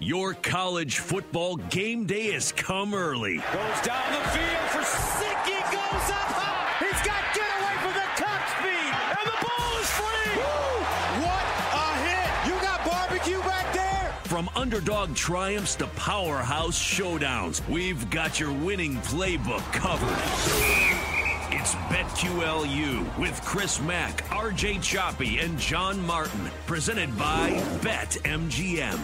Your college football game day has come early. Goes down the field for Sicky, goes up high. He's got getaway from the top speed, and the ball is free. Woo! What a hit. You got barbecue back there. From underdog triumphs to powerhouse showdowns, we've got your winning playbook covered. It's BetQLU with Chris Mack, RJ Choppy, and John Martin, presented by BetMGM.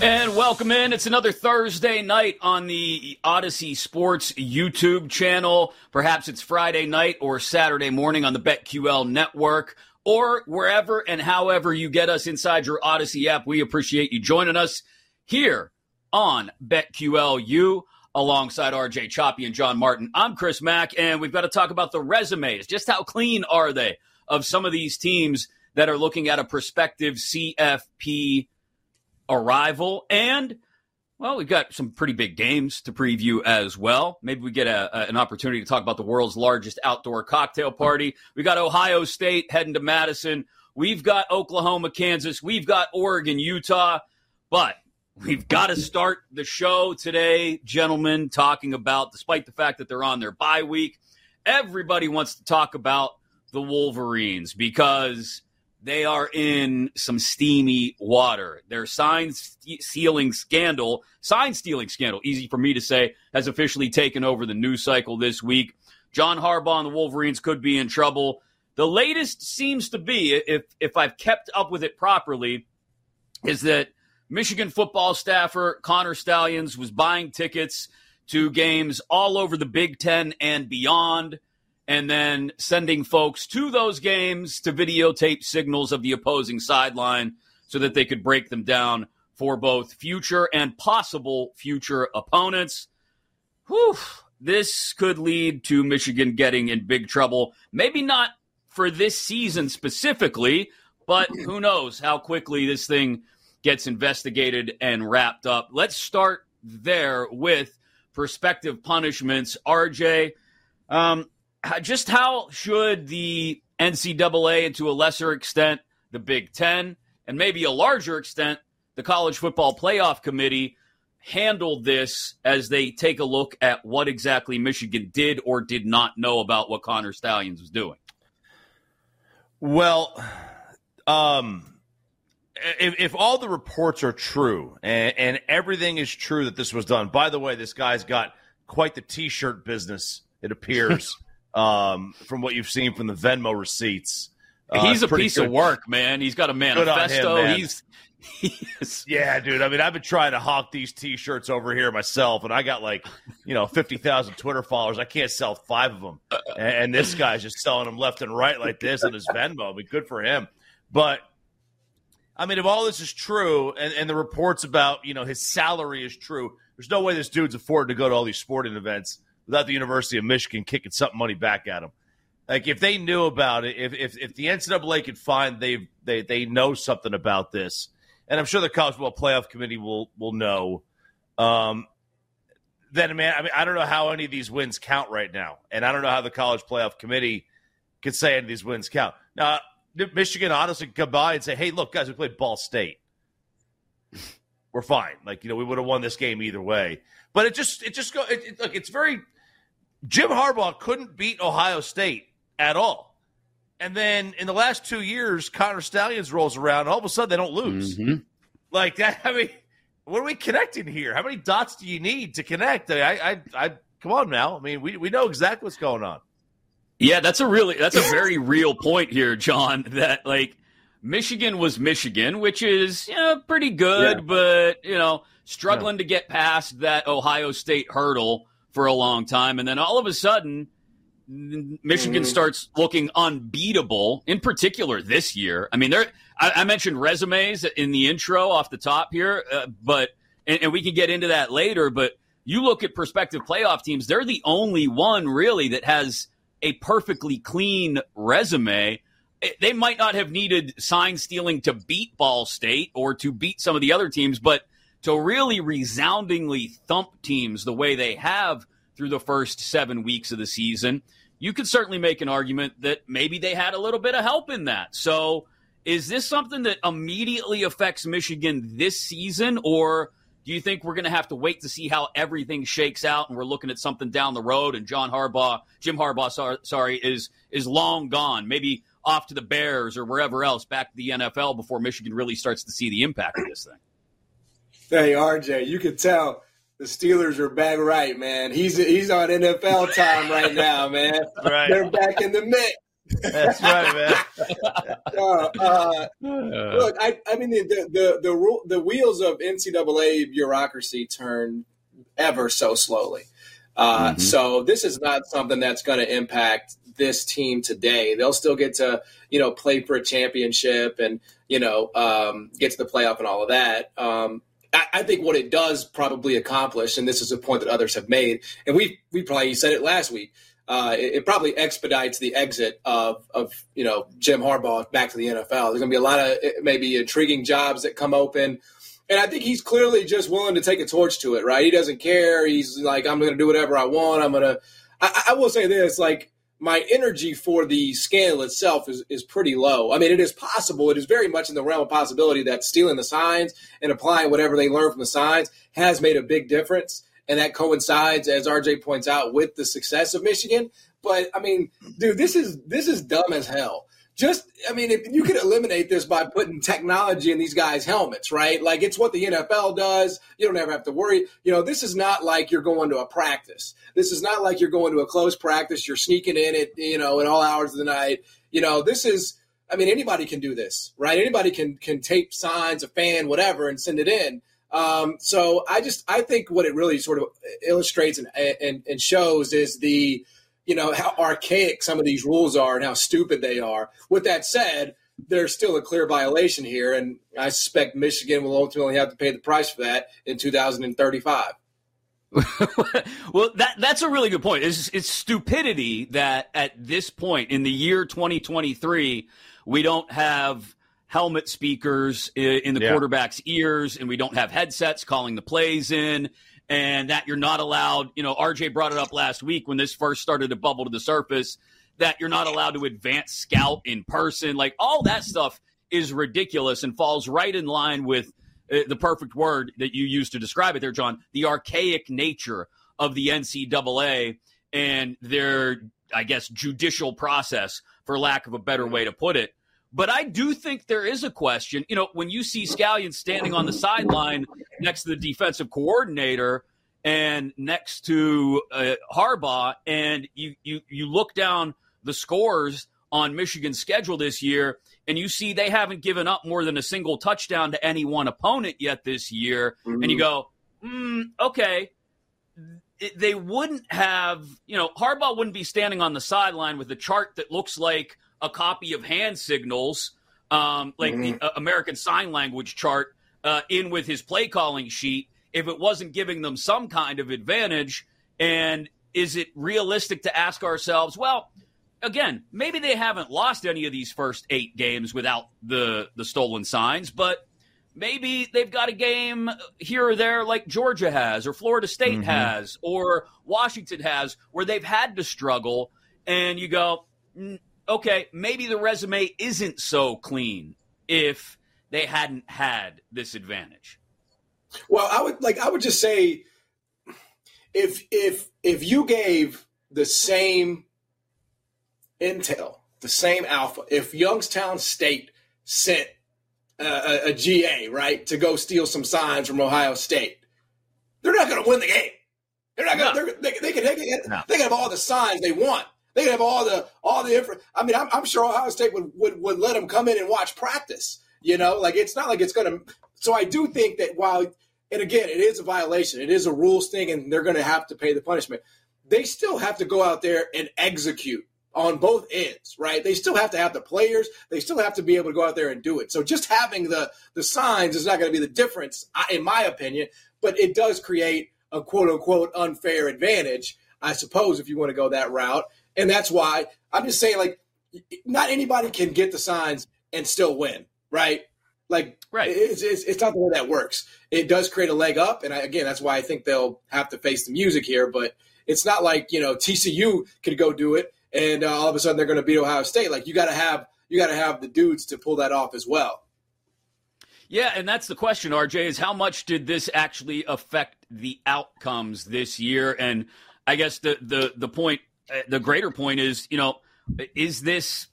And welcome in. It's another Thursday night on the Odyssey Sports YouTube channel. Perhaps it's Friday night or Saturday morning on the BetQL network or wherever and however you get us inside your Odyssey app. We appreciate you joining us here on BetQLU alongside RJ Choppy and John Martin. I'm Chris Mack, and we've got to talk about the resumes. Just how clean are they of some of these teams that are looking at a prospective CFP arrival? And, well, we've got some pretty big games to preview as well. Maybe we get an opportunity to talk about the world's largest outdoor cocktail party. We got Ohio State heading to Madison. We've got Oklahoma, Kansas. We've got Oregon, Utah. But we've got to start the show today, gentlemen, talking about, despite the fact that they're on their bye week, everybody wants to talk about the Wolverines because they are in some steamy water. Their sign stealing scandal, easy for me to say, has officially taken over the news cycle this week. John Harbaugh and the Wolverines could be in trouble. The latest seems to be, if I've kept up with it properly, is that Michigan football staffer Connor Stalions was buying tickets to games all over the Big Ten and beyond, and then sending folks to those games to videotape signals of the opposing sideline so that they could break them down for both future and possible future opponents. Whew, this could lead to Michigan getting in big trouble. Maybe not for this season specifically, but who knows how quickly this thing gets investigated and wrapped up. Let's start there with prospective punishments. RJ, just how should the NCAA and to a lesser extent the Big Ten and maybe a larger extent the College Football Playoff Committee handle this as they take a look at what exactly Michigan did or did not know about what Connor Stalions was doing? Well, if all the reports are true and everything is true that this was done, by the way, this guy's got quite the T-shirt business, it appears. From what you've seen from the Venmo receipts. He's a piece of work, man. He's got a manifesto. Good on him, man. He is. Yeah, dude. I mean, I've been trying to hawk these T-shirts over here myself, and I got 50,000 Twitter followers. I can't sell 5 of them. And this guy's just selling them left and right like this on his Venmo. I mean, good for him. But, I mean, if all this is true and the reports about, his salary is true, there's no way this dude's affording to go to all these sporting events without the University of Michigan kicking some money back at them. Like, if they knew about it, if the NCAA could find they know something about this, and I'm sure the College Football Playoff Committee will know, then, man, I mean, I don't know how any of these wins count right now, and I don't know how the College Playoff Committee could say any of these wins count. Now, Michigan honestly could come by and say, hey, look, guys, we played Ball State. We're fine. We would have won this game either way. But it's very – Jim Harbaugh couldn't beat Ohio State at all. And then in the last 2 years, Connor Stalions rolls around, and all of a sudden they don't lose. Mm-hmm. Like that. I mean, what are we connecting here? How many dots do you need to connect? I come on now. I mean, we know exactly what's going on. Yeah, that's a very real point here, John, that like Michigan was Michigan, which is, you know, pretty good, but, you know, struggling to get past that Ohio State hurdle for a long time. And then all of a sudden, Michigan starts looking unbeatable, in particular this year. I mean, I mentioned resumes in the intro off the top here, but we can get into that later, but you look at prospective playoff teams, they're the only one really that has a perfectly clean resume. They might not have needed sign stealing to beat Ball State or to beat some of the other teams, but to really resoundingly thump teams the way they have through the first 7 weeks of the season, you could certainly make an argument that maybe they had a little bit of help in that. So is this something that immediately affects Michigan this season, or do you think we're going to have to wait to see how everything shakes out and we're looking at something down the road and Jim Harbaugh is long gone, maybe off to the Bears or wherever else, back to the NFL before Michigan really starts to see the impact of this thing? Hey, RJ, you could tell the Steelers are back right, man. He's on NFL time right now, man. Right. They're back in the mix. That's right, man. Look, I mean, the wheels of NCAA bureaucracy turn ever so slowly. So this is not something that's going to impact this team today. They'll still get to, you know, play for a championship and, you know, get to the playoff and all of that. I think what it does probably accomplish, and this is a point that others have made, and we probably said it last week, it probably expedites the exit of you know, Jim Harbaugh back to the NFL. There's going to be a lot of maybe intriguing jobs that come open. And I think he's clearly just willing to take a torch to it, right? He doesn't care. He's like, I'm going to do whatever I want. I will say this, like, my energy for the scandal itself is pretty low. I mean, it is possible. It is very much in the realm of possibility that stealing the signs and applying whatever they learned from the signs has made a big difference. And that coincides, as RJ points out, with the success of Michigan. But, I mean, dude, this is dumb as hell. If you could eliminate this by putting technology in these guys' helmets, right? Like, it's what the NFL does. You don't ever have to worry. You know, this is not like you're going to a practice. This is not like you're going to a close practice. You're sneaking in at, you know, at all hours of the night. You know, this is, I mean, anybody can do this, right? Anybody can tape signs, a fan, whatever, and send it in. So I think what it really sort of illustrates and shows is the, you know, how archaic some of these rules are and how stupid they are. With that said, there's still a clear violation here, and I suspect Michigan will ultimately have to pay the price for that in 2035. Well, that's a really good point. It's stupidity that at this point in the year 2023, we don't have helmet speakers in the quarterback's ears, and we don't have headsets calling the plays in. And that you're not allowed, you know, RJ brought it up last week when this first started to bubble to the surface, that you're not allowed to advance scout in person. Like, all that stuff is ridiculous and falls right in line with the perfect word that you used to describe it there, John, the archaic nature of the NCAA and their, I guess, judicial process, for lack of a better way to put it. But I do think there is a question, you know, when you see Scallion standing on the sideline next to the defensive coordinator and next to Harbaugh, and you look down the scores on Michigan's schedule this year, and you see they haven't given up more than a single touchdown to any one opponent yet this year, and you go, okay, they wouldn't have, you know, Harbaugh wouldn't be standing on the sideline with a chart that looks like a copy of hand signals, the American Sign Language chart, in with his play calling sheet, if it wasn't giving them some kind of advantage. And is it realistic to ask ourselves, well, again, maybe they haven't lost any of these first 8 games without the stolen signs, but maybe they've got a game here or there like Georgia has, or Florida State has, or Washington has, where they've had to struggle, and you go, okay, maybe the resume isn't so clean if they hadn't had this advantage. Well, I would just say if you gave the same intel, the same alpha, if Youngstown State sent a GA, right, to go steal some signs from Ohio State, they're not going to win the game. They're not going to. They can have all the signs they want. They could have all the info. I mean, I'm sure Ohio State would let them come in and watch practice. You know, like it's not like it's going to. So I do think that while, and again, it is a violation, it is a rules thing, and they're going to have to pay the punishment. They still have to go out there and execute on both ends, right? They still have to have the players. They still have to be able to go out there and do it. So just having the signs is not going to be the difference, in my opinion, but it does create a quote-unquote unfair advantage, I suppose, if you want to go that route. And that's why I'm just saying, like, not anybody can get the signs and still win, right? Like, right. It's not the way that works. It does create a leg up, and again, that's why I think they'll have to face the music here, but it's not like, you know, TCU could go do it and all of a sudden they're going to beat Ohio State. Like, you got to have the dudes to pull that off as well. Yeah, and that's the question, RJ, is how much did this actually affect the outcomes this year? And I guess the point, the greater point is, you know, is this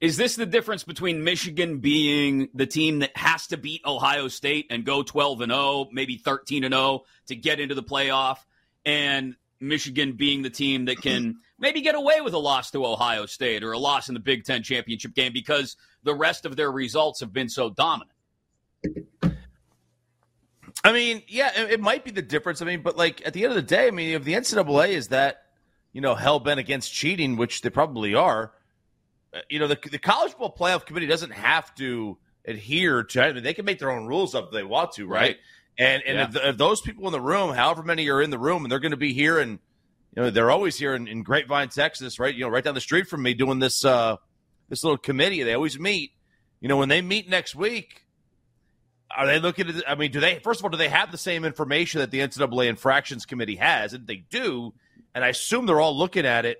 the difference between Michigan being the team that has to beat Ohio State and go 12-0, maybe 13-0 to get into the playoff, and Michigan being the team that can maybe get away with a loss to Ohio State or a loss in the Big Ten championship game because the rest of their results have been so dominant? I mean, yeah, it might be the difference. I mean, but like at the end of the day, I mean, if the NCAA is that, you know, hell-bent against cheating, which they probably are, you know, the College Football Playoff Committee doesn't have to adhere to, I mean, they can make their own rules up if they want to, right? And yeah. if those people in the room, however many are in the room, and they're going to be here, and you know they're always here in Grapevine, Texas, right? You know, right down the street from me, doing this this little committee. They always meet. You know, when they meet next week, are they looking at? I mean, do they? First of all, do they have the same information that the NCAA Infractions Committee has? And they do, and I assume they're all looking at it.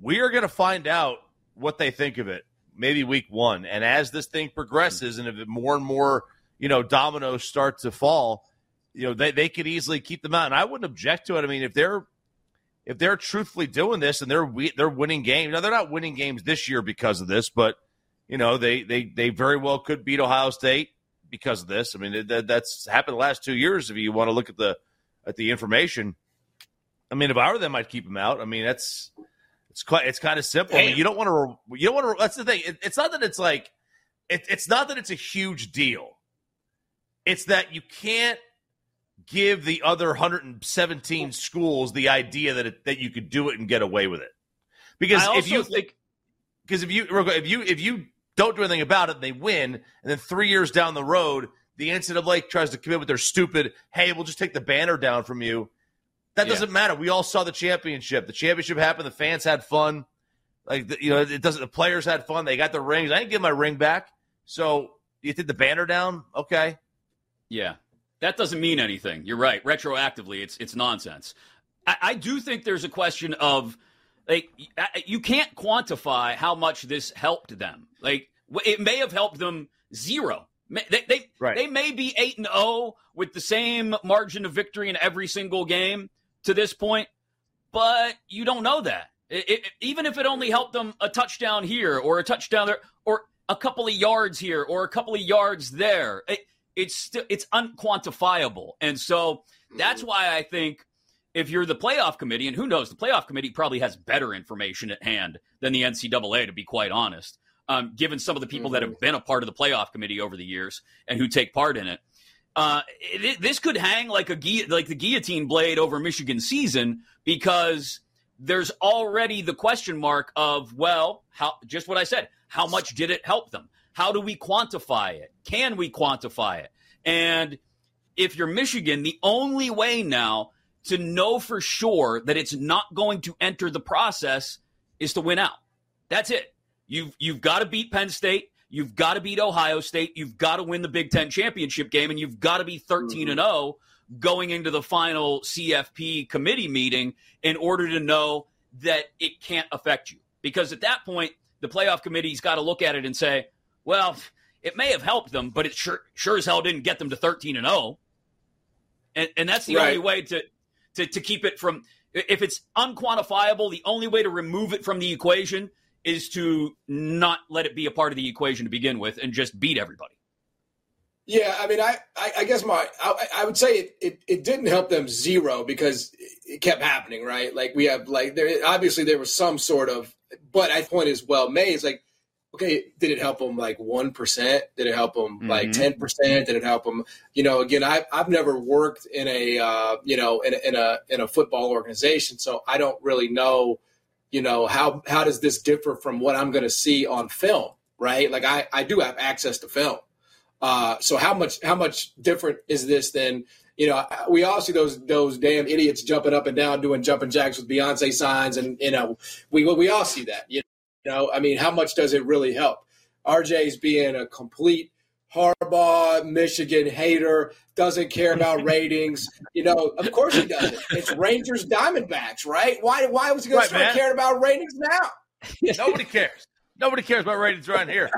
We are going to find out what they think of it, maybe week one, and as this thing progresses, and if more and more, you know, dominoes start to fall, you know, they could easily keep them out. And I wouldn't object to it. I mean, if they're truthfully doing this and they're winning games. Now, they're not winning games this year because of this, but, you know, they very well could beat Ohio State because of this. I mean, that's happened the last 2 years if you want to look at the information. I mean, if I were them, I'd keep them out. I mean, it's kind of simple. I mean, you don't want to. That's the thing. It's not that it's a huge deal. It's that you can't give the other 117 schools the idea that you could do it and get away with it, because if you don't do anything about it, they win, and then 3 years down the road, the NCAA tries to come in with their stupid, "Hey, we'll just take the banner down from you." That doesn't matter. We all saw the championship. The championship happened. The fans had fun. The players had fun. They got their rings. I didn't give my ring back. So you take the banner down, okay? Yeah, that doesn't mean anything. You're right. Retroactively, it's nonsense. I do think there's a question of, like, you can't quantify how much this helped them. Like, it may have helped them zero. They may be 8-0 with the same margin of victory in every single game to this point, but you don't know that. Even if it only helped them a touchdown here or a touchdown there or a couple of yards here or a couple of yards there, it's unquantifiable. And so that's why I think if you're the playoff committee, and who knows, the playoff committee probably has better information at hand than the NCAA, to be quite honest, given some of the people that have been a part of the playoff committee over the years and who take part in it. This could hang like the guillotine blade over Michigan's season, because there's already the question mark of, well, how, just what I said, how much did it help them? How do we quantify it? Can we quantify it? And if you're Michigan, the only way now to know for sure that it's not going to enter the process is to win out. That's it. You've got to beat Penn State. You've got to beat Ohio State. You've got to win the Big Ten championship game, and you've got to be 13-0 going into the final CFP committee meeting in order to know that it can't affect you. Because at that point, the playoff committee's got to look at it and say, well, it may have helped them, but it sure as hell didn't get them to 13-0. And that's the only way to keep it from, if it's unquantifiable, the only way to remove it from the equation is to not let it be a part of the equation to begin with and just beat everybody. Yeah, I mean, I guess I would say it didn't help them zero because it kept happening, right? Like we have there was some sort of, but my point is well made. It's like, okay, did it help them like 1%? Did it help them like 10%? Did it help them? You know, again, I've never worked in a in a football organization, so I don't really know, you know, how does this differ from what I'm going to see on film, right? Like I do have access to film. So how much different is this than, you know, we all see those damn idiots jumping up and down, doing jumping jacks with Beyonce signs. And, you know, we all see that, you know, I mean, how much does it really help? RJ's being a complete Harbaugh, Michigan hater, doesn't care about ratings. You know, of course he doesn't. It's Rangers Diamondbacks, right? Why was he going to start caring about ratings now? Nobody cares. Nobody cares about ratings around here.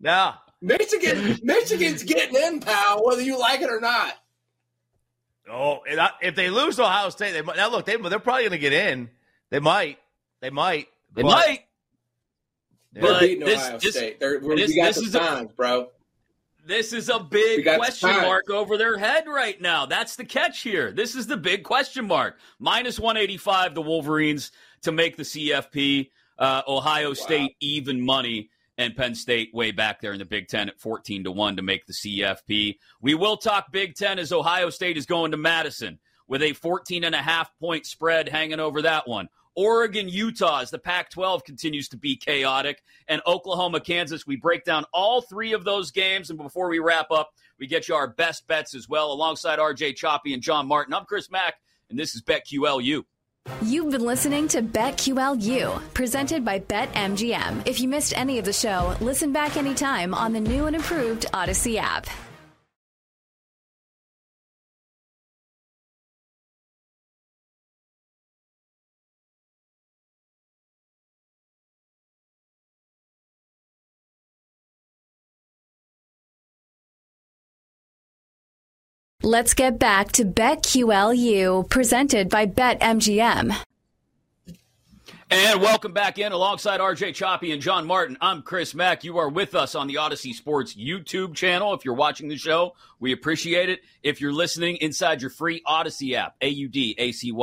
No. Michigan's getting in, pal, whether you like it or not. Oh, if they lose to Ohio State, they might. Now, look, they're probably going to get in. They might. They're beating Ohio State. We got the signs, bro. This is a big question mark over their head right now. That's the catch here. This is the big question mark. Minus 185, the Wolverines, to make the CFP. Ohio State, even money. And Penn State way back there in the Big Ten at 14-1 to make the CFP. We will talk Big Ten as Ohio State is going to Madison with a 14.5-point spread hanging over that one. Oregon, Utah as the Pac-12 continues to be chaotic. And Oklahoma, Kansas, we break down all three of those games. And before we wrap up, we get you our best bets as well. Alongside RJ Choppy and John Martin, I'm Chris Mack, and this is BetQLU. You've been listening to BetQLU, presented by BetMGM. If you missed any of the show, listen back anytime on the new and improved Odyssey app. Let's get back to BetQLU, presented by BetMGM. And welcome back in alongside RJ Choppy and John Martin. I'm Chris Mack. You are with us on the Odyssey Sports YouTube channel. If you're watching the show, we appreciate it. If you're listening inside your free Odyssey app, Audacy,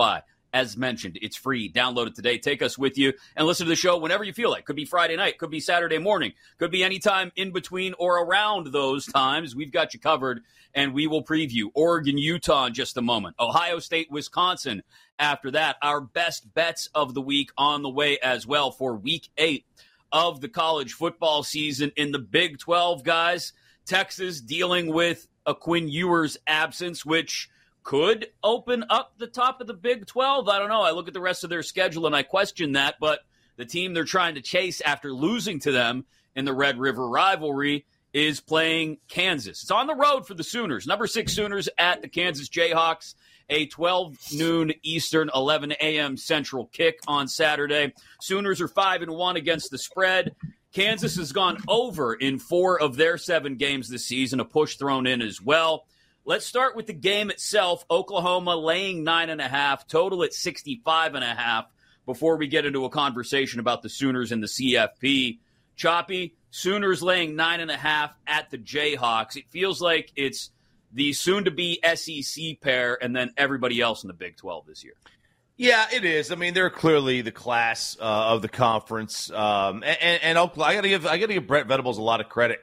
as mentioned, it's free. Download it today. Take us with you and listen to the show whenever you feel like. Could be Friday night. Could be Saturday morning. Could be any time in between or around those times. We've got you covered, and we will preview Oregon, Utah in just a moment. Ohio State, Wisconsin. After that, our best bets of the week on the way as well for Week 8 of the college football season in the Big 12, guys. Texas dealing with a Quinn Ewers absence, which could open up the top of the Big 12. I don't know. I look at the rest of their schedule and I question that, but the team they're trying to chase after losing to them in the Red River rivalry is playing Kansas. It's on the road for the Sooners. Number 6 Sooners at the Kansas Jayhawks, a 12 noon Eastern, 11 a.m. Central kick on Saturday. Sooners are 5-1 against the spread. Kansas has gone over in 4 of their 7 games this season, a push thrown in as well. Let's start with the game itself. Oklahoma laying 9.5, total at 65.5 before we get into a conversation about the Sooners and the CFP. Choppy, Sooners laying 9.5 at the Jayhawks. It feels like it's the soon-to-be SEC pair and then everybody else in the Big 12 this year. Yeah, it is. I mean, they're clearly the class of the conference. And Oklahoma, I got to give Brent Venables a lot of credit.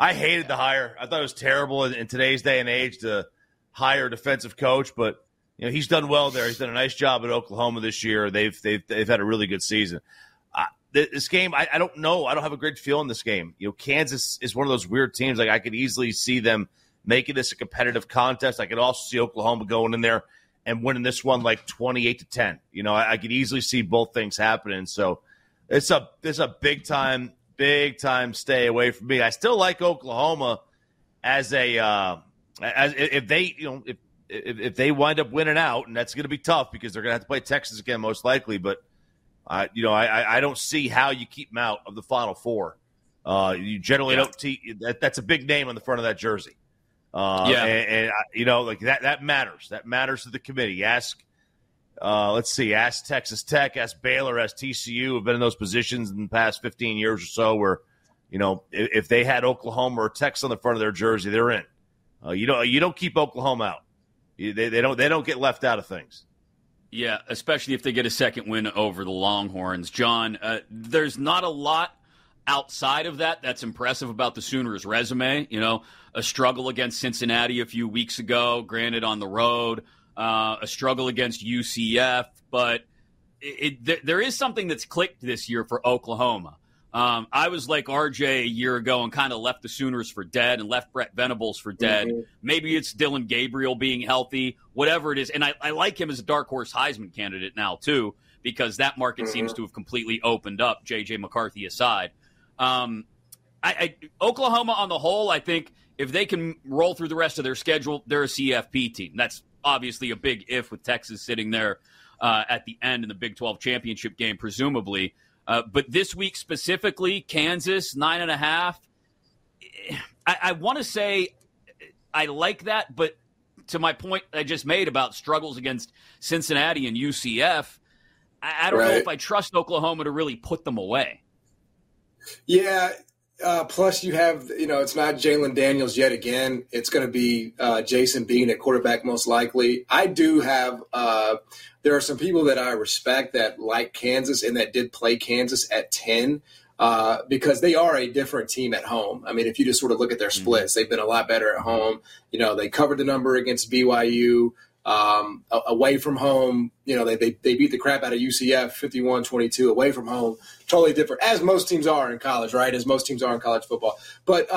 I hated the hire. I thought it was terrible in today's day and age to hire a defensive coach, but you know he's done well there. He's done a nice job at Oklahoma this year. They've had a really good season. This game, I don't know. I don't have a great feel in this game. You know, Kansas is one of those weird teams. Like I could easily see them making this a competitive contest. I could also see Oklahoma going in there and winning this one like 28-10. You know, I could easily see both things happening. So it's a big time. Big time, stay away from me. I still like Oklahoma as a as if they if they wind up winning out, and that's going to be tough because they're going to have to play Texas again most likely. But I don't see how you keep them out of the Final Four. You generally don't. That's a big name on the front of that jersey. And you know like that matters. That matters to the committee. Ask Texas Tech, ask Baylor, ask TCU. Have been in those positions in the past 15 years or so where, you know, if they had Oklahoma or Texas on the front of their jersey, they're in. You don't keep Oklahoma out. They don't get left out of things. Yeah, especially if they get a second win over the Longhorns. John, there's not a lot outside of that that's impressive about the Sooners' resume. You know, a struggle against Cincinnati a few weeks ago, granted on the road, a struggle against UCF, but there is something that's clicked this year for Oklahoma. I was like RJ a year ago and kind of left the Sooners for dead and left Brett Venables for dead. Mm-hmm. Maybe it's Dillon Gabriel being healthy, whatever it is. And I like him as a dark horse Heisman candidate now, too, because that market seems to have completely opened up, J.J. McCarthy aside. Oklahoma on the whole, I think if they can roll through the rest of their schedule, they're a CFP team. That's obviously a big if with Texas sitting there at the end in the Big 12 championship game, presumably. But this week specifically, Kansas, 9.5. I want to say I like that, but to my point I just made about struggles against Cincinnati and UCF, I don't know if I trust Oklahoma to really put them away. Yeah, plus you have, it's not Jalen Daniels yet again. It's going to be Jason Bean at quarterback most likely. I do have there are some people that I respect that like Kansas and that did play Kansas at 10 because they are a different team at home. I mean, if you just sort of look at their splits, they've been a lot better at home. They covered the number against BYU away from home. They beat the crap out of UCF 51-22 away from home. Totally different, as most teams are in college, right? As most teams are in college football. But,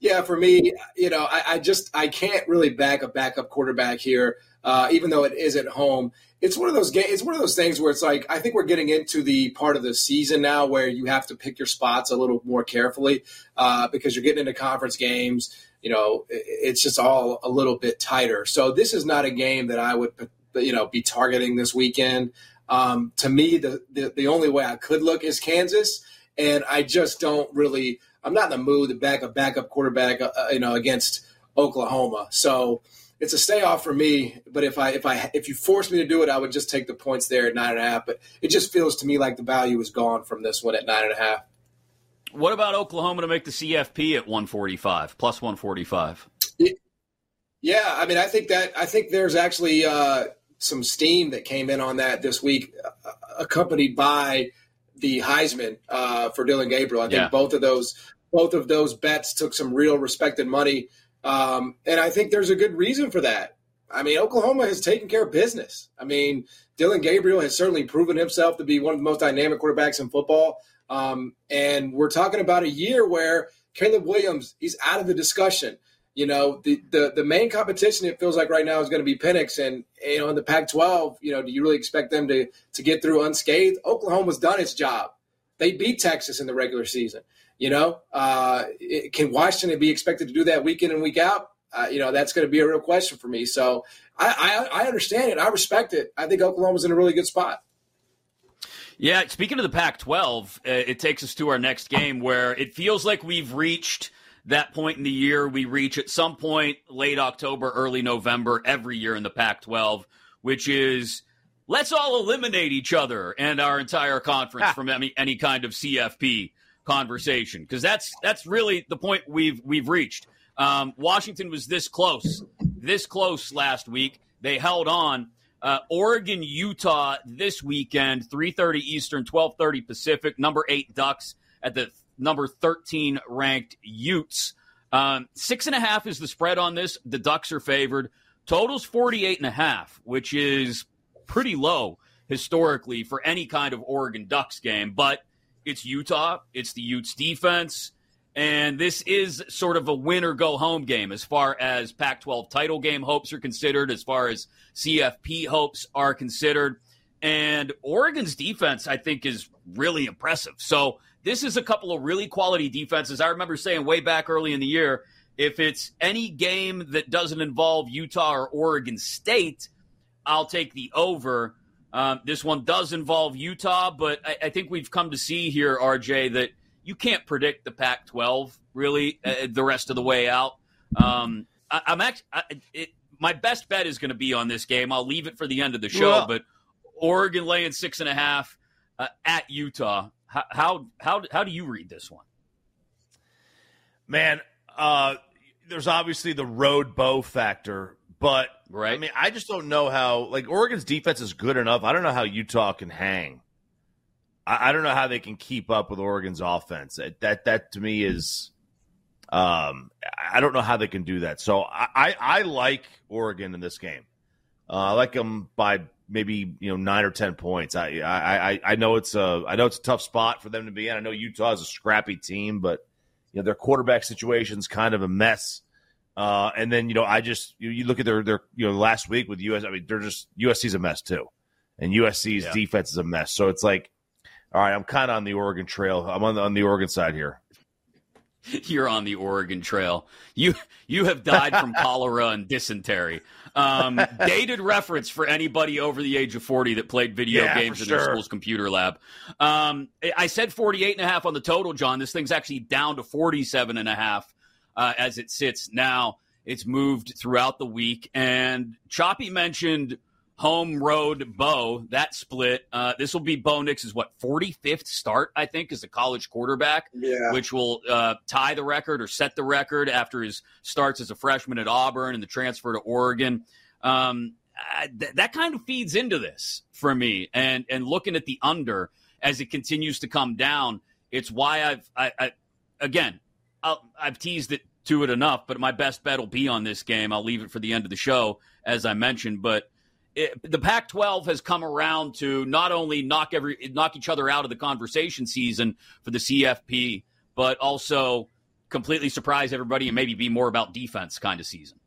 yeah, for me, I can't really back a backup quarterback here, even though it is at home. It's one of those games. It's one of those things where it's like I think we're getting into the part of the season now where you have to pick your spots a little more carefully because you're getting into conference games. It's just all a little bit tighter. So this is not a game that I would, be targeting this weekend. To me, the only way I could look is Kansas, and I just don't really. I'm not in the mood to back a backup quarterback, against Oklahoma. So. It's a stay off for me, but if you force me to do it, I would just take the points there at 9.5. But it just feels to me like the value is gone from this one at 9.5. What about Oklahoma to make the CFP at 145 plus 145? Yeah, I mean, I think there's actually some steam that came in on that this week, accompanied by the Heisman for Dillon Gabriel. I think both of those bets took some real respected money. And I think there's a good reason for that. I mean, Oklahoma has taken care of business. I mean, Dillon Gabriel has certainly proven himself to be one of the most dynamic quarterbacks in football. And we're talking about a year where Caleb Williams, he's out of the discussion. The main competition, it feels like right now, is going to be Penix. And, in the Pac-12, do you really expect them to get through unscathed? Oklahoma's done its job. They beat Texas in the regular season. Can Washington be expected to do that week in and week out? That's going to be a real question for me. So I understand it. I respect it. I think Oklahoma's in a really good spot. Yeah, speaking of the Pac-12, it takes us to our next game where it feels like we've reached that point in the year. We reach at some point late October, early November every year in the Pac-12, which is let's all eliminate each other and our entire conference from any kind of CFP conversation, because that's really the point we've reached. Washington was this close last week. They held on. Oregon, Utah this weekend, 3:30 Eastern, 12:30 Pacific. Number 8 Ducks at the number 13 ranked Utes. 6.5 is the spread on this. The Ducks are favored. Totals 48.5, which is pretty low historically for any kind of Oregon Ducks game, but it's Utah, it's the Utes defense, and this is sort of a win-or-go-home game as far as Pac-12 title game hopes are considered, as far as CFP hopes are considered. And Oregon's defense, I think, is really impressive. So this is a couple of really quality defenses. I remember saying way back early in the year, if it's any game that doesn't involve Utah or Oregon State, I'll take the over. This one does involve Utah, but I think we've come to see here, RJ, that you can't predict the Pac-12 really the rest of the way out. My best bet is going to be on this game. I'll leave it for the end of the show, but Oregon laying 6.5 at Utah. How do you read this one? Man, there's obviously the road bow factor, but right. I mean, I just don't know how, like, Oregon's defense is good enough. I don't know how Utah can hang. I don't know how they can keep up with Oregon's offense. That to me is, I don't know how they can do that. So I like Oregon in this game. I like them by maybe 9 or 10 points. I know it's a tough spot for them to be in. I know Utah is a scrappy team, but their quarterback situation's kind of a mess. And then you look at their last week with USC. I mean, USC's a mess too, and USC's defense is a mess. So it's like, all right, I'm kind of on the Oregon trail. I'm on the Oregon side here. You're on the Oregon Trail. You have died from cholera and dysentery. Dated reference for anybody over the age of 40 that played video games in their school's computer lab. I said 48.5 on the total, John. This thing's actually down to 47.5 as it sits now. It's moved throughout the week. And Choppy mentioned home road bow, that split. This will be Bo Nix's, 45th start, I think, as a college quarterback, which will tie the record or set the record after his starts as a freshman at Auburn and the transfer to Oregon. That kind of feeds into this for me. And looking at the under as it continues to come down, it's why I've teased it to it enough, but my best bet will be on this game. I'll leave it for the end of the show, as I mentioned, but the Pac-12 has come around to not only knock each other out of the conversation season for the CFP, but also completely surprise everybody and maybe be more about defense kind of season.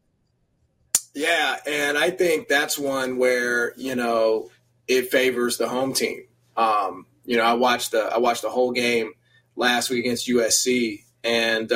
Yeah, and I think that's one where, it favors the home team. I watched the whole game last week against USC, and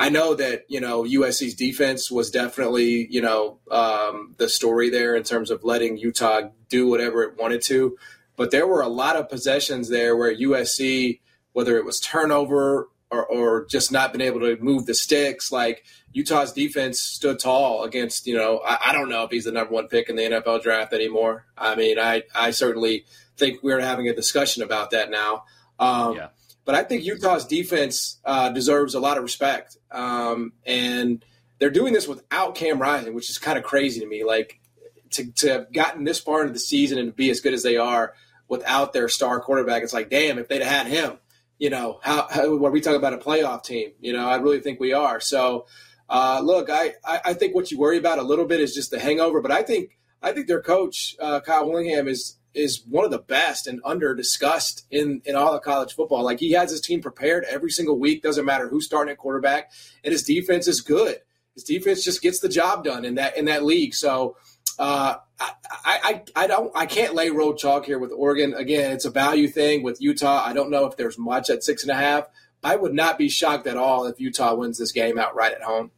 I know that, USC's defense was definitely, the story there in terms of letting Utah do whatever it wanted to. But there were a lot of possessions there where USC, whether it was turnover or just not been able to move the sticks, like Utah's defense stood tall against, I don't know if he's the number one pick in the NFL draft anymore. I mean, I certainly think we're having a discussion about that now. But I think Utah's defense deserves a lot of respect. And they're doing this without Cam Rising, which is kind of crazy to me. Like, to have gotten this far into the season and to be as good as they are without their star quarterback, it's like, damn, if they'd had him, how are we talking about a playoff team? I really think we are. So, look, I think what you worry about a little bit is just the hangover. But I think their coach, Kyle Willingham, is one of the best and under discussed in all of college football. Like, he has his team prepared every single week. Doesn't matter who's starting at quarterback, and his defense is good. His defense just gets the job done in that league. So I can't lay road chalk here with Oregon. Again, it's a value thing with Utah. I don't know if there's much at 6.5. I would not be shocked at all if Utah wins this game outright at home.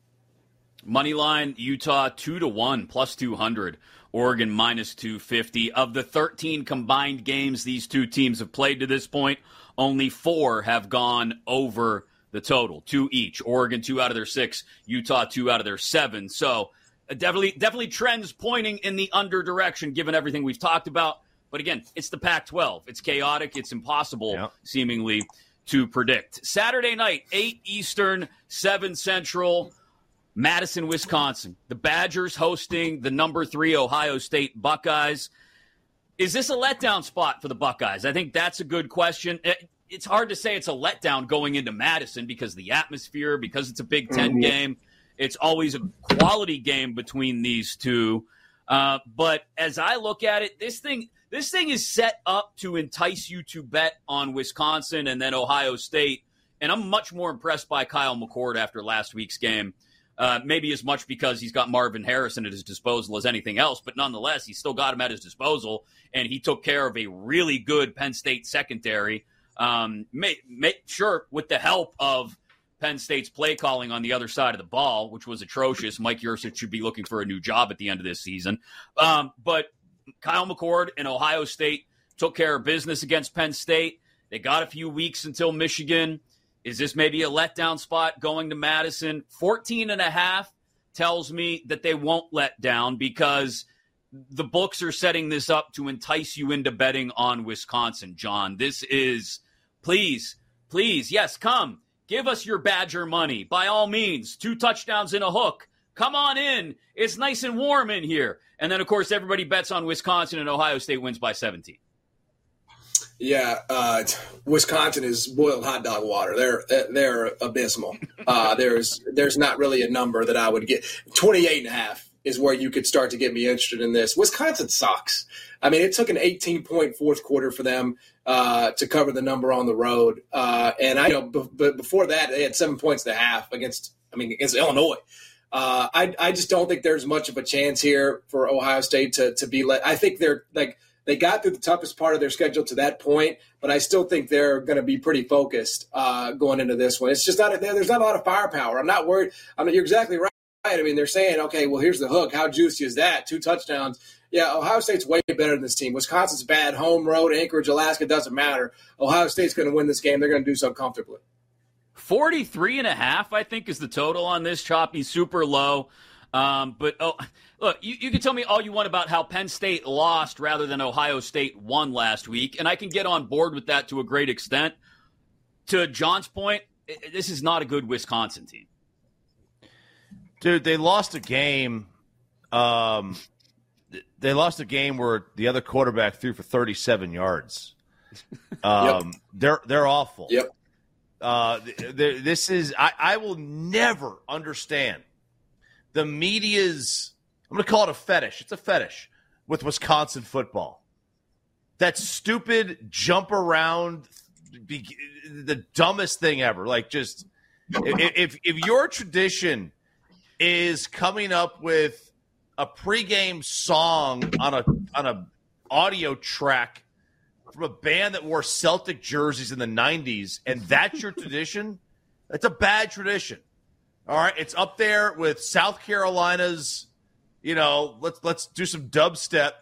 Moneyline Utah 2-1 +200. Oregon -250. Of the 13 combined games these two teams have played to this point, only 4 have gone over the total, 2 each. Oregon 2 out of their 6, Utah 2 out of their 7. So definitely trends pointing in the under direction given everything we've talked about. But again, it's the Pac-12. It's chaotic. It's impossible, seemingly, to predict. Saturday night, 8 Eastern, 7 Central. Madison, Wisconsin. The Badgers hosting the number 3 Ohio State Buckeyes. Is this a letdown spot for the Buckeyes? I think that's a good question. It's hard to say it's a letdown going into Madison because the atmosphere, because it's a Big Ten game. It's always a quality game between these two. But as I look at it, this thing is set up to entice you to bet on Wisconsin and then Ohio State. And I'm much more impressed by Kyle McCord after last week's game. Maybe as much because he's got Marvin Harrison at his disposal as anything else, but nonetheless, he's still got him at his disposal, and he took care of a really good Penn State secondary. Sure, with the help of Penn State's play calling on the other side of the ball, which was atrocious. Mike Yursich should be looking for a new job at the end of this season. But Kyle McCord and Ohio State took care of business against Penn State. They got a few weeks until Michigan. Is this maybe a letdown spot going to Madison? 14.5 tells me that they won't let down because the books are setting this up to entice you into betting on Wisconsin, John. This is, please, yes, come. Give us your Badger money. By all means, 2 touchdowns and a hook. Come on in. It's nice and warm in here. And then, of course, everybody bets on Wisconsin and Ohio State wins by 17. Yeah, Wisconsin is boiled hot dog water. They're abysmal. There's not really a number that I would get. 28.5 is where you could start to get me interested in this. Wisconsin sucks. I mean, it took an 18-point fourth quarter for them to cover the number on the road. But before that, they had 7 points and a half against Illinois. I just don't think there's much of a chance here for Ohio State to be let. I think they're like they got through the toughest part of their schedule to that point, but I still think they're going to be pretty focused going into this one. It's just there's not a lot of firepower. I'm not worried. I mean, you're exactly right. I mean, they're saying, okay, well, here's the hook. How juicy is that? 2 touchdowns. Yeah, Ohio State's way better than this team. Wisconsin's bad. Home, road, Anchorage, Alaska, doesn't matter. Ohio State's going to win this game. They're going to do so comfortably. 43.5, I think, is the total on this, Choppy. Super low. Look, you can tell me all you want about how Penn State lost rather than Ohio State won last week, and I can get on board with that to a great extent. To John's point, this is not a good Wisconsin team. Dude, they lost a game. They lost a game where the other quarterback threw for 37 yards. Yep. They're awful. Yep. I will never understand the media's. I'm going to call it a fetish. It's a fetish with Wisconsin football. That stupid jump around, the dumbest thing ever. Like, just if your tradition is coming up with a pregame song on a audio track from a band that wore Celtic jerseys in the 90s, and that's your tradition, that's a bad tradition. All right, it's up there with South Carolina's, let's do some dubstep,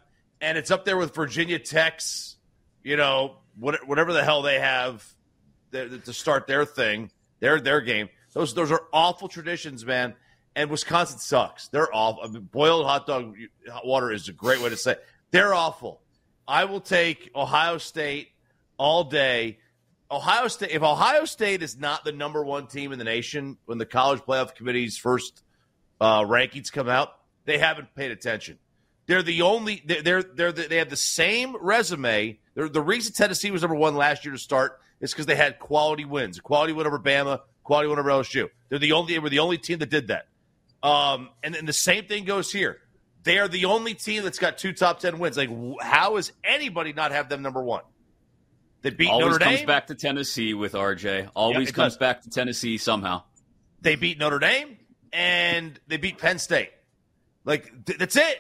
and it's up there with Virginia Tech's, whatever the hell they have to start their thing, their game. Those are awful traditions, man. And Wisconsin sucks. They're awful. I mean, boiled hot dog water is a great way to say it. They're awful. I will take Ohio State all day. Ohio State. If Ohio State is not the number one team in the nation when the College Playoff Committee's first rankings come out, they haven't paid attention. They're the only. They have the same resume. The reason Tennessee was number one last year to start is because they had quality wins. Quality win over Bama. Quality win over LSU. They were the only team that did that. And the same thing goes here. They are the only team that's got 2 top 10 wins. Like, how is anybody not have them number one? They beat Notre Dame. Always comes back to Tennessee with RJ. Always comes back to Tennessee somehow. They beat Notre Dame, and they beat Penn State. Like, that's it.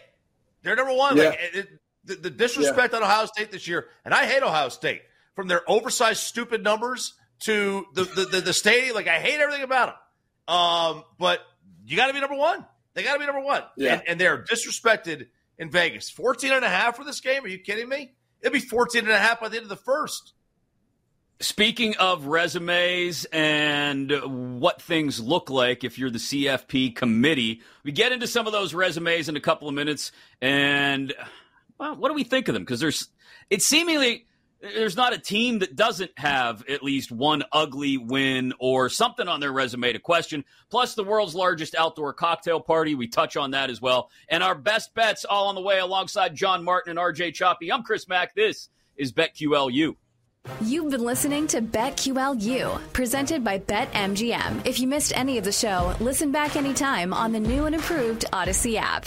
They're number one. Yeah. Like, the disrespect on Ohio State this year, and I hate Ohio State, from their oversized, stupid numbers to the stadium. Like, I hate everything about them. But you got to be number one. They got to be number one. Yeah. And they're disrespected in Vegas. 14.5 for this game? Are you kidding me? It'll be 14.5 by the end of the first. Speaking of resumes and what things look like if you're the CFP committee, we get into some of those resumes in a couple of minutes. And, well, what do we think of them? Because there's not a team that doesn't have at least one ugly win or something on their resume to question. Plus, the world's largest outdoor cocktail party. We touch on that as well. And our best bets all on the way alongside John Martin and RJ Choppy. I'm Chris Mack. This is BetQLU. You've been listening to BetQLU, presented by BetMGM. If you missed any of the show, listen back anytime on the new and improved Odyssey app.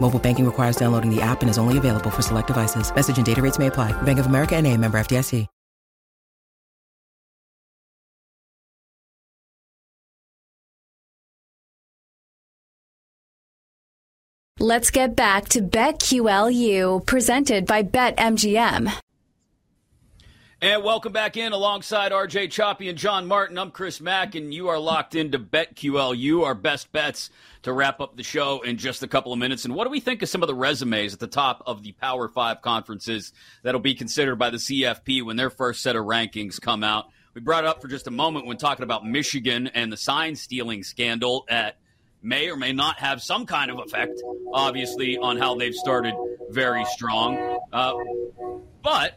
Mobile banking requires downloading the app and is only available for select devices. Message and data rates may apply. Bank of America NA, member FDIC. Let's get back to BetQLU, presented by BetMGM. And welcome back in alongside RJ Choppy and John Martin. I'm Chris Mack, and you are locked into BetQLU, our best bets to wrap up the show in just a couple of minutes. And what do we think of some of the resumes at the top of the Power 5 conferences that'll be considered by the CFP when their first set of rankings come out? We brought it up for just a moment when talking about Michigan and the sign-stealing scandal at may or may not have some kind of effect, obviously, on how they've started very strong. But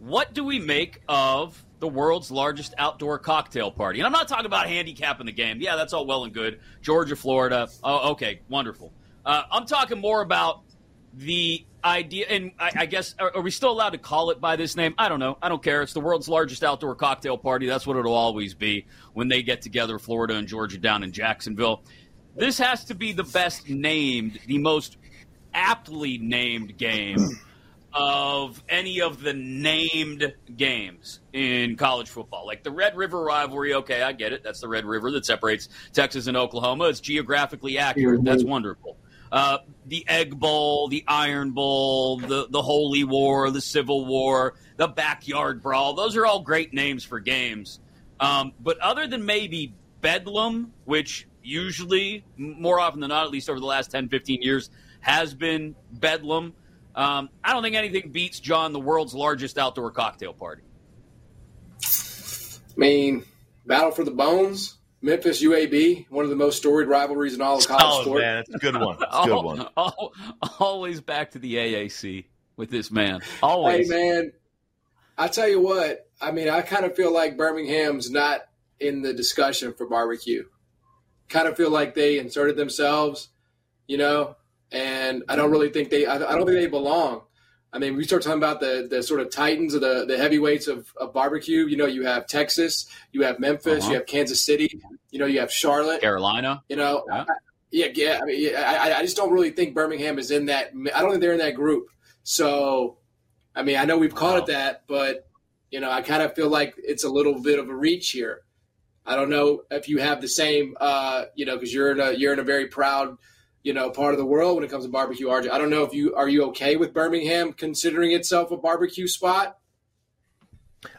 what do we make of the world's largest outdoor cocktail party? And I'm not talking about handicapping the game. Yeah, that's all well and good. Georgia, Florida. Oh, okay, wonderful. I'm talking more about the idea, and I guess, are we still allowed to call it by this name? I don't know. I don't care. It's the world's largest outdoor cocktail party. That's what it'll always be when they get together, Florida and Georgia, down in Jacksonville. This has to be the best named, the most aptly named game of any of the named games in college football. Like the Red River rivalry, okay, I get it. That's the Red River that separates Texas and Oklahoma. It's geographically accurate. That's wonderful. The Egg Bowl, the Iron Bowl, the Holy War, the Civil War, the Backyard Brawl. Those are all great names for games. But other than maybe Bedlam, which usually, more often than not, at least over the last 10, 15 years, has been Bedlam. I don't think anything beats, John, the world's largest outdoor cocktail party. I mean, battle for the bones, Memphis, UAB, one of the most storied rivalries in all of college sports. Oh, man, it's a good one. It's a good one. Always back to the AAC with this man. Always. Hey, man, I tell you what, I mean, I kind of feel like Birmingham's not in the discussion for barbecue. Kind of feel like they inserted themselves, you know, and I don't really think they belong. I mean, we start talking about the sort of titans of the heavyweights of barbecue. You know, you have Texas, you have Memphis, you have Kansas City, you know, you have Charlotte, Carolina. You know, yeah. I mean, I just don't really think Birmingham is in that. I don't think they're in that group. So, I mean, I know we've called it that, but you know, I kind of feel like it's a little bit of a reach here. I don't know if you have the same, you know, because you're in a very proud, you know, part of the world when it comes to barbecue. RJ, I don't know if you okay with Birmingham considering itself a barbecue spot?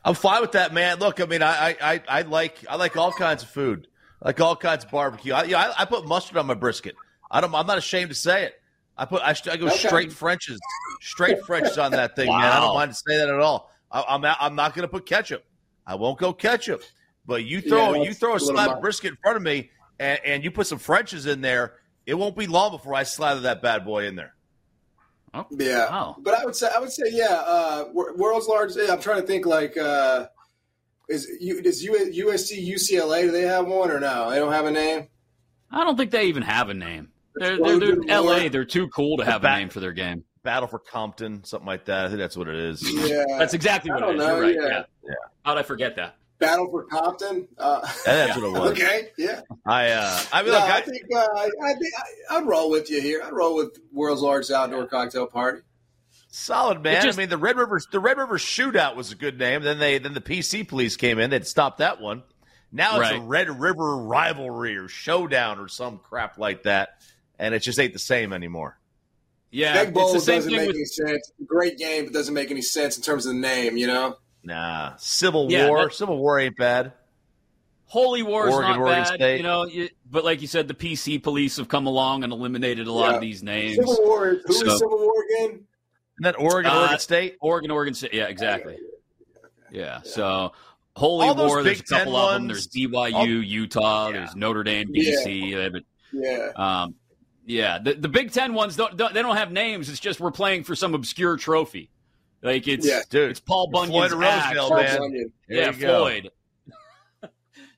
I'm fine with that, man. Look, I mean, I like all kinds of food, I like all kinds of barbecue. I put mustard on my brisket. I'm not ashamed to say it. I go straight French's on that thing, man. I don't mind to say that at all. I'm not going to put ketchup. I won't go ketchup. But you throw a slab of brisket in front of me and you put some French's in there, it won't be long before I slather that bad boy in there. Oh, yeah. Wow. But I would say, yeah, world's largest. I'm trying to think, like, does USC, UCLA, do they have one or no? They don't have a name? I don't think they even have a name. They're LA. They're too cool to have a name for their game. Battle for Compton, something like that. I think that's what it is. Yeah. That's exactly what it is. You're right. Yeah. How'd I forget that? Battle for Compton. That's what it was. Okay, yeah. I think I'd roll with you here. I'd roll with world's largest outdoor cocktail party. Solid, man. I mean, the Red River Shootout was a good name. Then the PC police came in. They'd stopped that one. Now it's a Red River rivalry or showdown or some crap like that, and it just ain't the same anymore. Yeah, Big Bowl doesn't make any sense. Great game, but doesn't make any sense in terms of the name, you know. Nah, Civil War. Civil War ain't bad. Holy War is not bad, State. You know. But like you said, the PC police have come along and eliminated a lot of these names. Civil War. Who is Civil War again? Isn't that Oregon State? Oregon State. Yeah, exactly. Yeah. So Holy War. There's a couple of them. There's BYU, Utah. Yeah. There's Notre Dame, DC. The Big Ten ones don't have names. It's just we're playing for some obscure trophy. Like it's Paul Bunyan's axe. Floyd Roseville, man. Yeah, Floyd.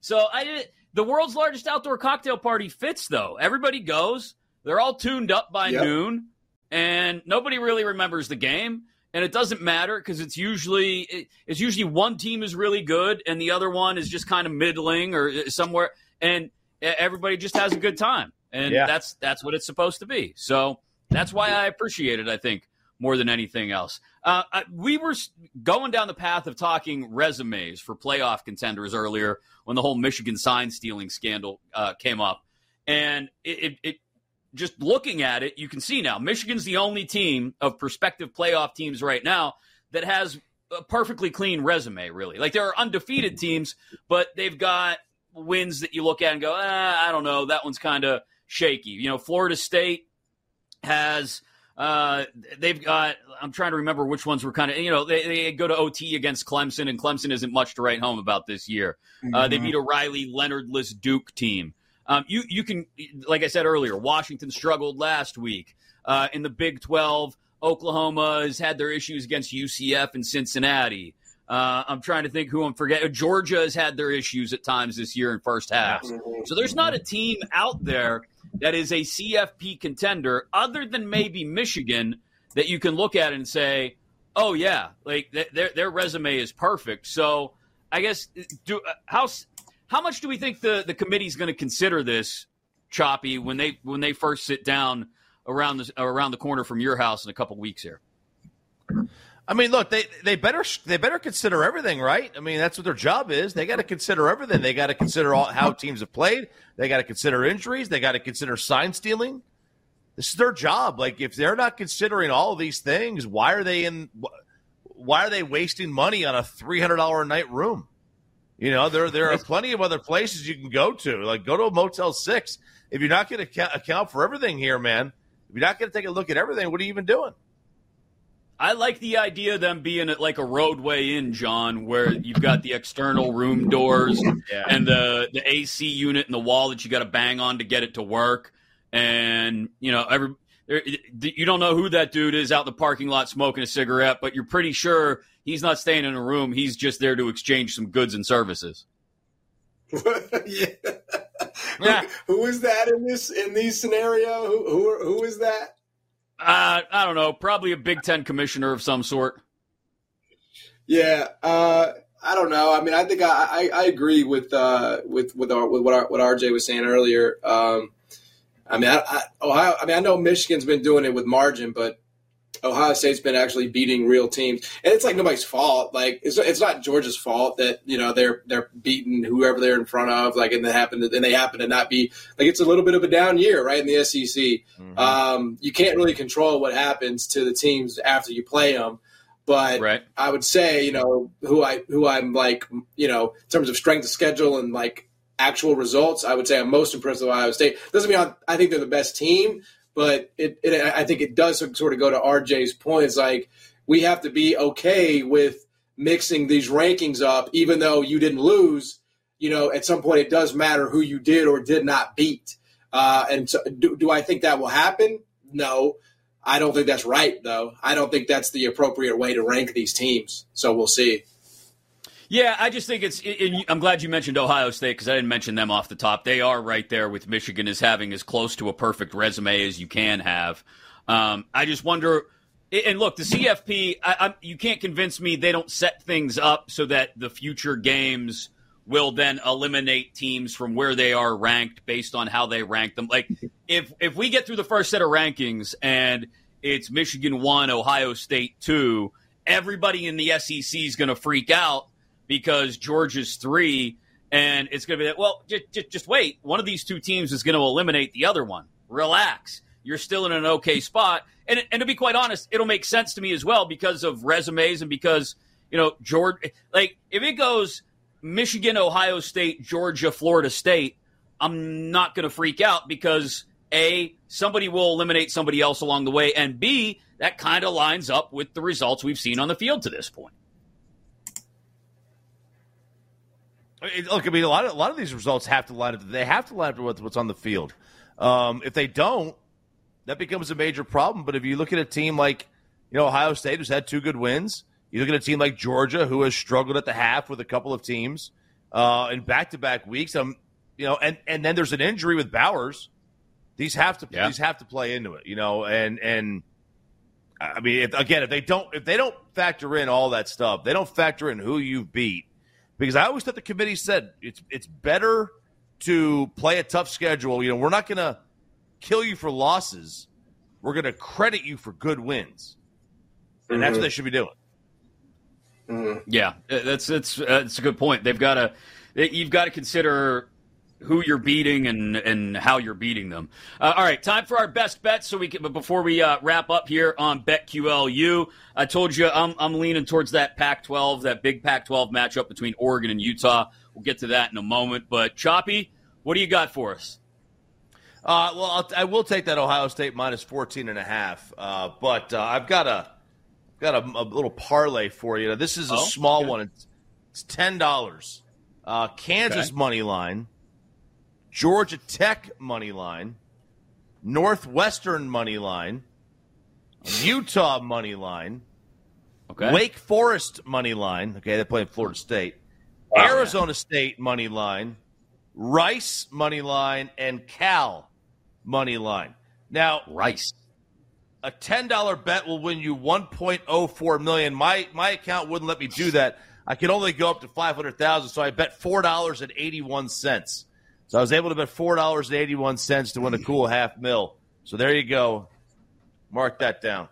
So the world's largest outdoor cocktail party fits, though. Everybody goes. They're all tuned up by noon, and nobody really remembers the game. And it doesn't matter because it's usually one team is really good and the other one is just kind of middling or somewhere. and everybody just has a good time. And that's what it's supposed to be. So that's why I appreciate it, I think, more than anything else. We were going down the path of talking resumes for playoff contenders earlier when the whole Michigan sign-stealing scandal came up. And it just looking at it, you can see now Michigan's the only team of prospective playoff teams right now that has a perfectly clean resume, really. Like, there are undefeated teams, but they've got wins that you look at and go, I don't know, that one's kind of shaky. You know, Florida State has they've got – I'm trying to remember which ones were kind of – you know, they go to OT against Clemson, and Clemson isn't much to write home about this year. They beat a Riley Leonard-less Duke team. You can – like I said earlier, Washington struggled last week. In the Big 12, Oklahoma has had their issues against UCF and Cincinnati. I'm trying to think who I'm forgetting. Georgia has had their issues at times this year in first half. So there's not a team out there that is a CFP contender other than maybe Michigan that you can look at and say, oh, yeah, like their resume is perfect. So I guess how much do we think the committee's going to consider this, Choppy, when they first sit down around the corner from your house in a couple weeks here? I mean, look, they better consider everything, right? I mean, that's what their job is. They got to consider everything. They got to consider how teams have played. They got to consider injuries. They got to consider sign stealing. This is their job. Like, if they're not considering all of these things, why are they wasting money on a $300 a night room? You know, there are plenty of other places you can go to. Like, go to a Motel 6. If you're not going to account for everything here, man, if you're not going to take a look at everything, what are you even doing? I like the idea of them being at like a roadway in, John, where you've got the external room doors and the AC unit in the wall that you got to bang on to get it to work. And, you know, you don't know who that dude is out in the parking lot smoking a cigarette, but you're pretty sure he's not staying in a room. He's just there to exchange some goods and services. Who is that in these scenario? Who is that? I don't know. Probably a Big Ten commissioner of some sort. Yeah, I don't know. I mean, I think I agree with what RJ was saying earlier. I mean, Ohio. I mean, I know Michigan's been doing it with margin, but Ohio State's been actually beating real teams, and it's like nobody's fault. Like, it's not Georgia's fault that, you know, they're beating whoever they're in front of. Like, and they happen to not be, like, it's a little bit of a down year, right, in the SEC. Mm-hmm. You can't really control what happens to the teams after you play them, but right. I would say, you know, who I'm like, you know, in terms of strength of schedule and like actual results, I would say I'm most impressed with Ohio State. Doesn't mean I think they're the best team. But I think it does sort of go to RJ's point. It's like we have to be okay with mixing these rankings up, even though you didn't lose. You know, at some point it does matter who you did or did not beat. And so do I think that will happen? No, I don't think that's right, though. I don't think that's the appropriate way to rank these teams. So we'll see. Yeah, I just think I'm glad you mentioned Ohio State because I didn't mention them off the top. They are right there with Michigan as having as close to a perfect resume as you can have. I just wonder – and look, the CFP, you can't convince me they don't set things up so that the future games will then eliminate teams from where they are ranked based on how they rank them. Like, if we get through the first set of rankings and it's Michigan 1, Ohio State 2, everybody in the SEC is going to freak out because Georgia's 3, and it's going to be that, well, just wait. One of these two teams is going to eliminate the other one. Relax. You're still in an okay spot. And to be quite honest, it'll make sense to me as well because of resumes and because, you know, Georgia. Like, if it goes Michigan, Ohio State, Georgia, Florida State, I'm not going to freak out because, A, somebody will eliminate somebody else along the way, and, B, that kind of lines up with the results we've seen on the field to this point. Look, I mean, a lot of these results have to line up. They have to line up with what's on the field. If they don't, that becomes a major problem. But if you look at a team like, you know, Ohio State, who's had two good wins, you look at a team like Georgia, who has struggled at the half with a couple of teams in back-to-back weeks. You know, and then there's an injury with Bowers. These have to play into it, you know. And I mean, if they don't factor in all that stuff, they don't factor in who you beat. Because I always thought the committee said it's better to play a tough schedule. You know, we're not going to kill you for losses. We're going to credit you for good wins. And that's what they should be doing. Yeah, that's a good point. They've got to you've got to consider who you're beating and how you're beating them. All right, time for our best bets. So we can, but before we wrap up here on BetQLU, I told you I'm leaning towards that Pac-12, that big Pac-12 matchup between Oregon and Utah. We'll get to that in a moment. But Choppy, what do you got for us? I will take that Ohio State minus 14.5. But I've got a little parlay for you. This is a small one. It's $10. Kansas money line, Georgia Tech money line, Northwestern money line, Utah money line, Wake Forest money line. They play Florida State. Arizona State money line, Rice money line, and Cal money line. Now, Rice. A $10 bet will win you $1.04 million. My account wouldn't let me do that. I could only go up to $500,000, so I bet $4.81. So I was able to bet $4.81 to win a cool $500,000. So there you go. Mark that down.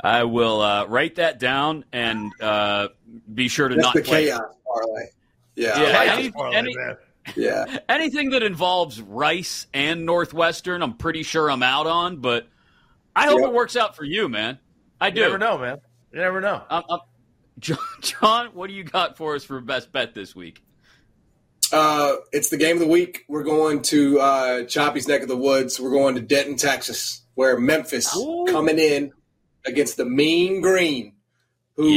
I will write that down and be sure to not play. That's the chaos parlay. Yeah. Anything that involves Rice and Northwestern, I'm pretty sure I'm out on, but I hope it works out for you, man. I do. You never know, man. You never know. John, what do you got for us for best bet this week? It's the game of the week. We're going to Choppy's neck of the woods. We're going to Denton, Texas, where Memphis coming in against the mean green, who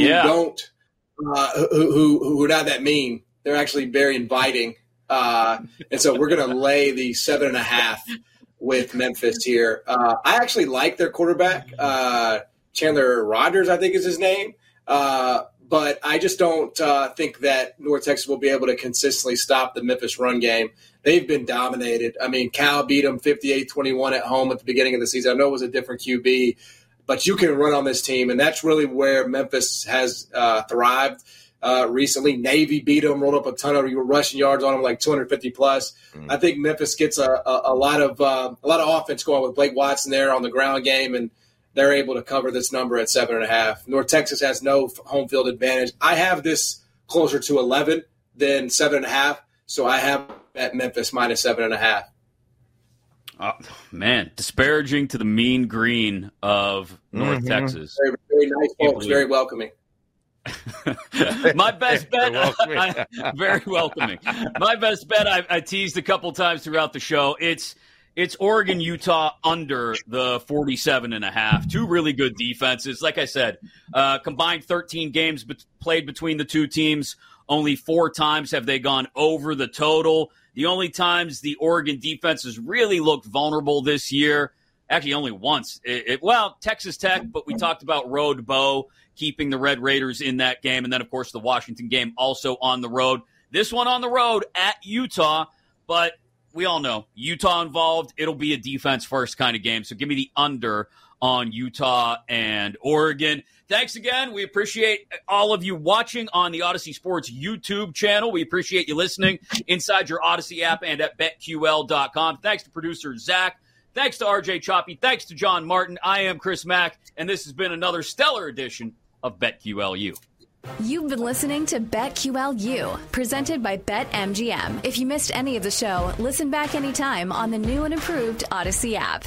who are not that mean. They're actually very inviting. And so we're going to lay the 7.5. with Memphis here. I actually like their quarterback, Chandler Rogers, I think is his name. But I just don't think that North Texas will be able to consistently stop the Memphis run game. They've been dominated. I mean, Cal beat them 58-21 at home at the beginning of the season. I know it was a different QB, but you can run on this team, and that's really where Memphis has thrived. Recently, Navy beat them, rolled up a ton of rushing yards on them, like 250-plus. I think Memphis gets a lot of offense going with Blake Watson there on the ground game, and they're able to cover this number at 7.5. North Texas has no home field advantage. I have this closer to 11 than 7.5, so I have at Memphis minus 7.5. Oh, man, disparaging to the mean green of North Texas. Very, very nice folks, very welcoming. My best bet, very welcoming. My best bet, I teased a couple times throughout the show. It's Oregon, Utah under the 47.5. Two really good defenses. Like I said, combined 13 games played between the two teams. Only 4 times have they gone over the total. The only times the Oregon defense has really looked vulnerable this year. Actually, only once. Texas Tech, but we talked about Road Bow keeping the Red Raiders in that game. And then, of course, the Washington game also on the road. This one on the road at Utah, but we all know Utah involved. It'll be a defense-first kind of game. So give me the under on Utah and Oregon. Thanks again. We appreciate all of you watching on the Odyssey Sports YouTube channel. We appreciate you listening inside your Odyssey app and at BetQL.com. Thanks to producer Zach. Thanks to RJ Choppy. Thanks to John Martin. I am Chris Mack, and this has been another stellar edition of BetQLU. You've been listening to BetQLU, presented by BetMGM. If you missed any of the show, listen back anytime on the new and improved Odyssey app.